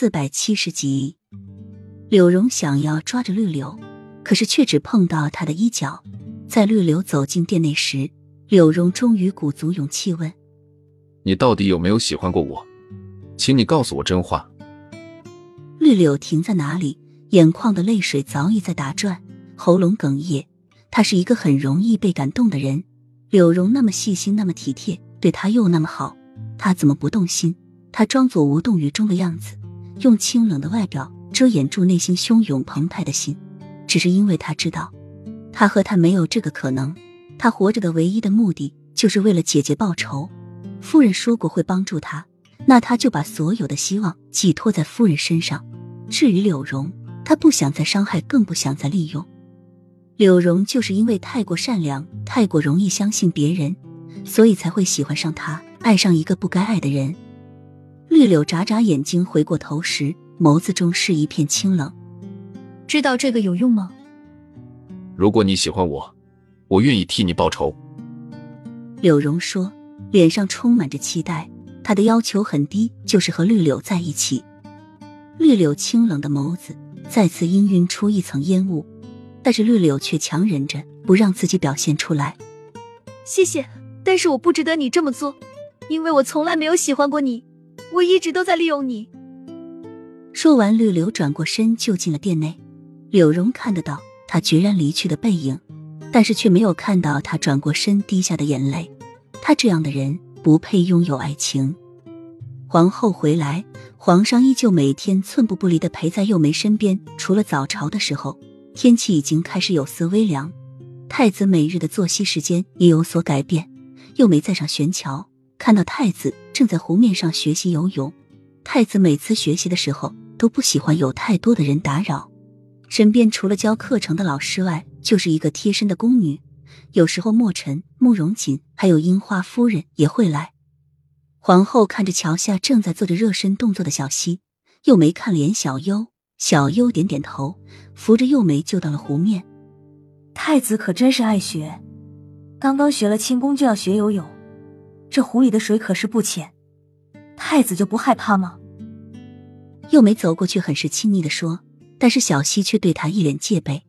470集，柳荣想要抓着绿柳，可是却只碰到他的衣角。在绿柳走进店内时，柳荣终于鼓足勇气问：“你到底有没有喜欢过我？请你告诉我真话。”绿柳停在哪里，眼眶的泪水早已在打转，喉咙哽咽。他是一个很容易被感动的人，柳荣那么细心，那么体贴，对他又那么好，他怎么不动心？他装作无动于衷的样子，用清冷的外表遮掩住内心汹涌澎湃的心，只是因为他知道他和他没有这个可能。他活着的唯一的目的就是为了姐姐报仇，夫人说过会帮助他，那他就把所有的希望寄托在夫人身上。至于柳荣，他不想再伤害，更不想再利用。柳荣就是因为太过善良，太过容易相信别人，所以才会喜欢上他，爱上一个不该爱的人。绿柳眨眨眼睛回过头时，眸子中是一片清冷。知道这个有用吗？如果你喜欢我，我愿意替你报仇。柳荣说，脸上充满着期待。他的要求很低，就是和绿柳在一起。绿柳清冷的眸子再次氤氲出一层烟雾，但是绿柳却强忍着不让自己表现出来。谢谢，但是我不值得你这么做，因为我从来没有喜欢过你，我一直都在利用你。说完，绿柳转过身就进了店内。柳荣看得到他决然离去的背影，但是却没有看到他转过身滴下的眼泪。他这样的人不配拥有爱情。皇后回来，皇上依旧每天寸步不离地陪在幼梅身边。除了早朝的时候，天气已经开始有丝微凉，太子每日的作息时间也有所改变。幼梅在上悬桥，看到太子正在湖面上学习游泳。太子每次学习的时候都不喜欢有太多的人打扰，身边除了教课程的老师外，就是一个贴身的宫女。有时候墨尘、慕容锦还有樱花夫人也会来。皇后看着桥下正在做着热身动作的小溪，又没看脸小优，小优点点头，扶着又没就到了湖面。太子可真是爱学，刚刚学了轻功就要学游泳，这湖里的水可是不浅，太子就不害怕吗？又没走过去很是亲昵地说，但是小溪却对他一脸戒备。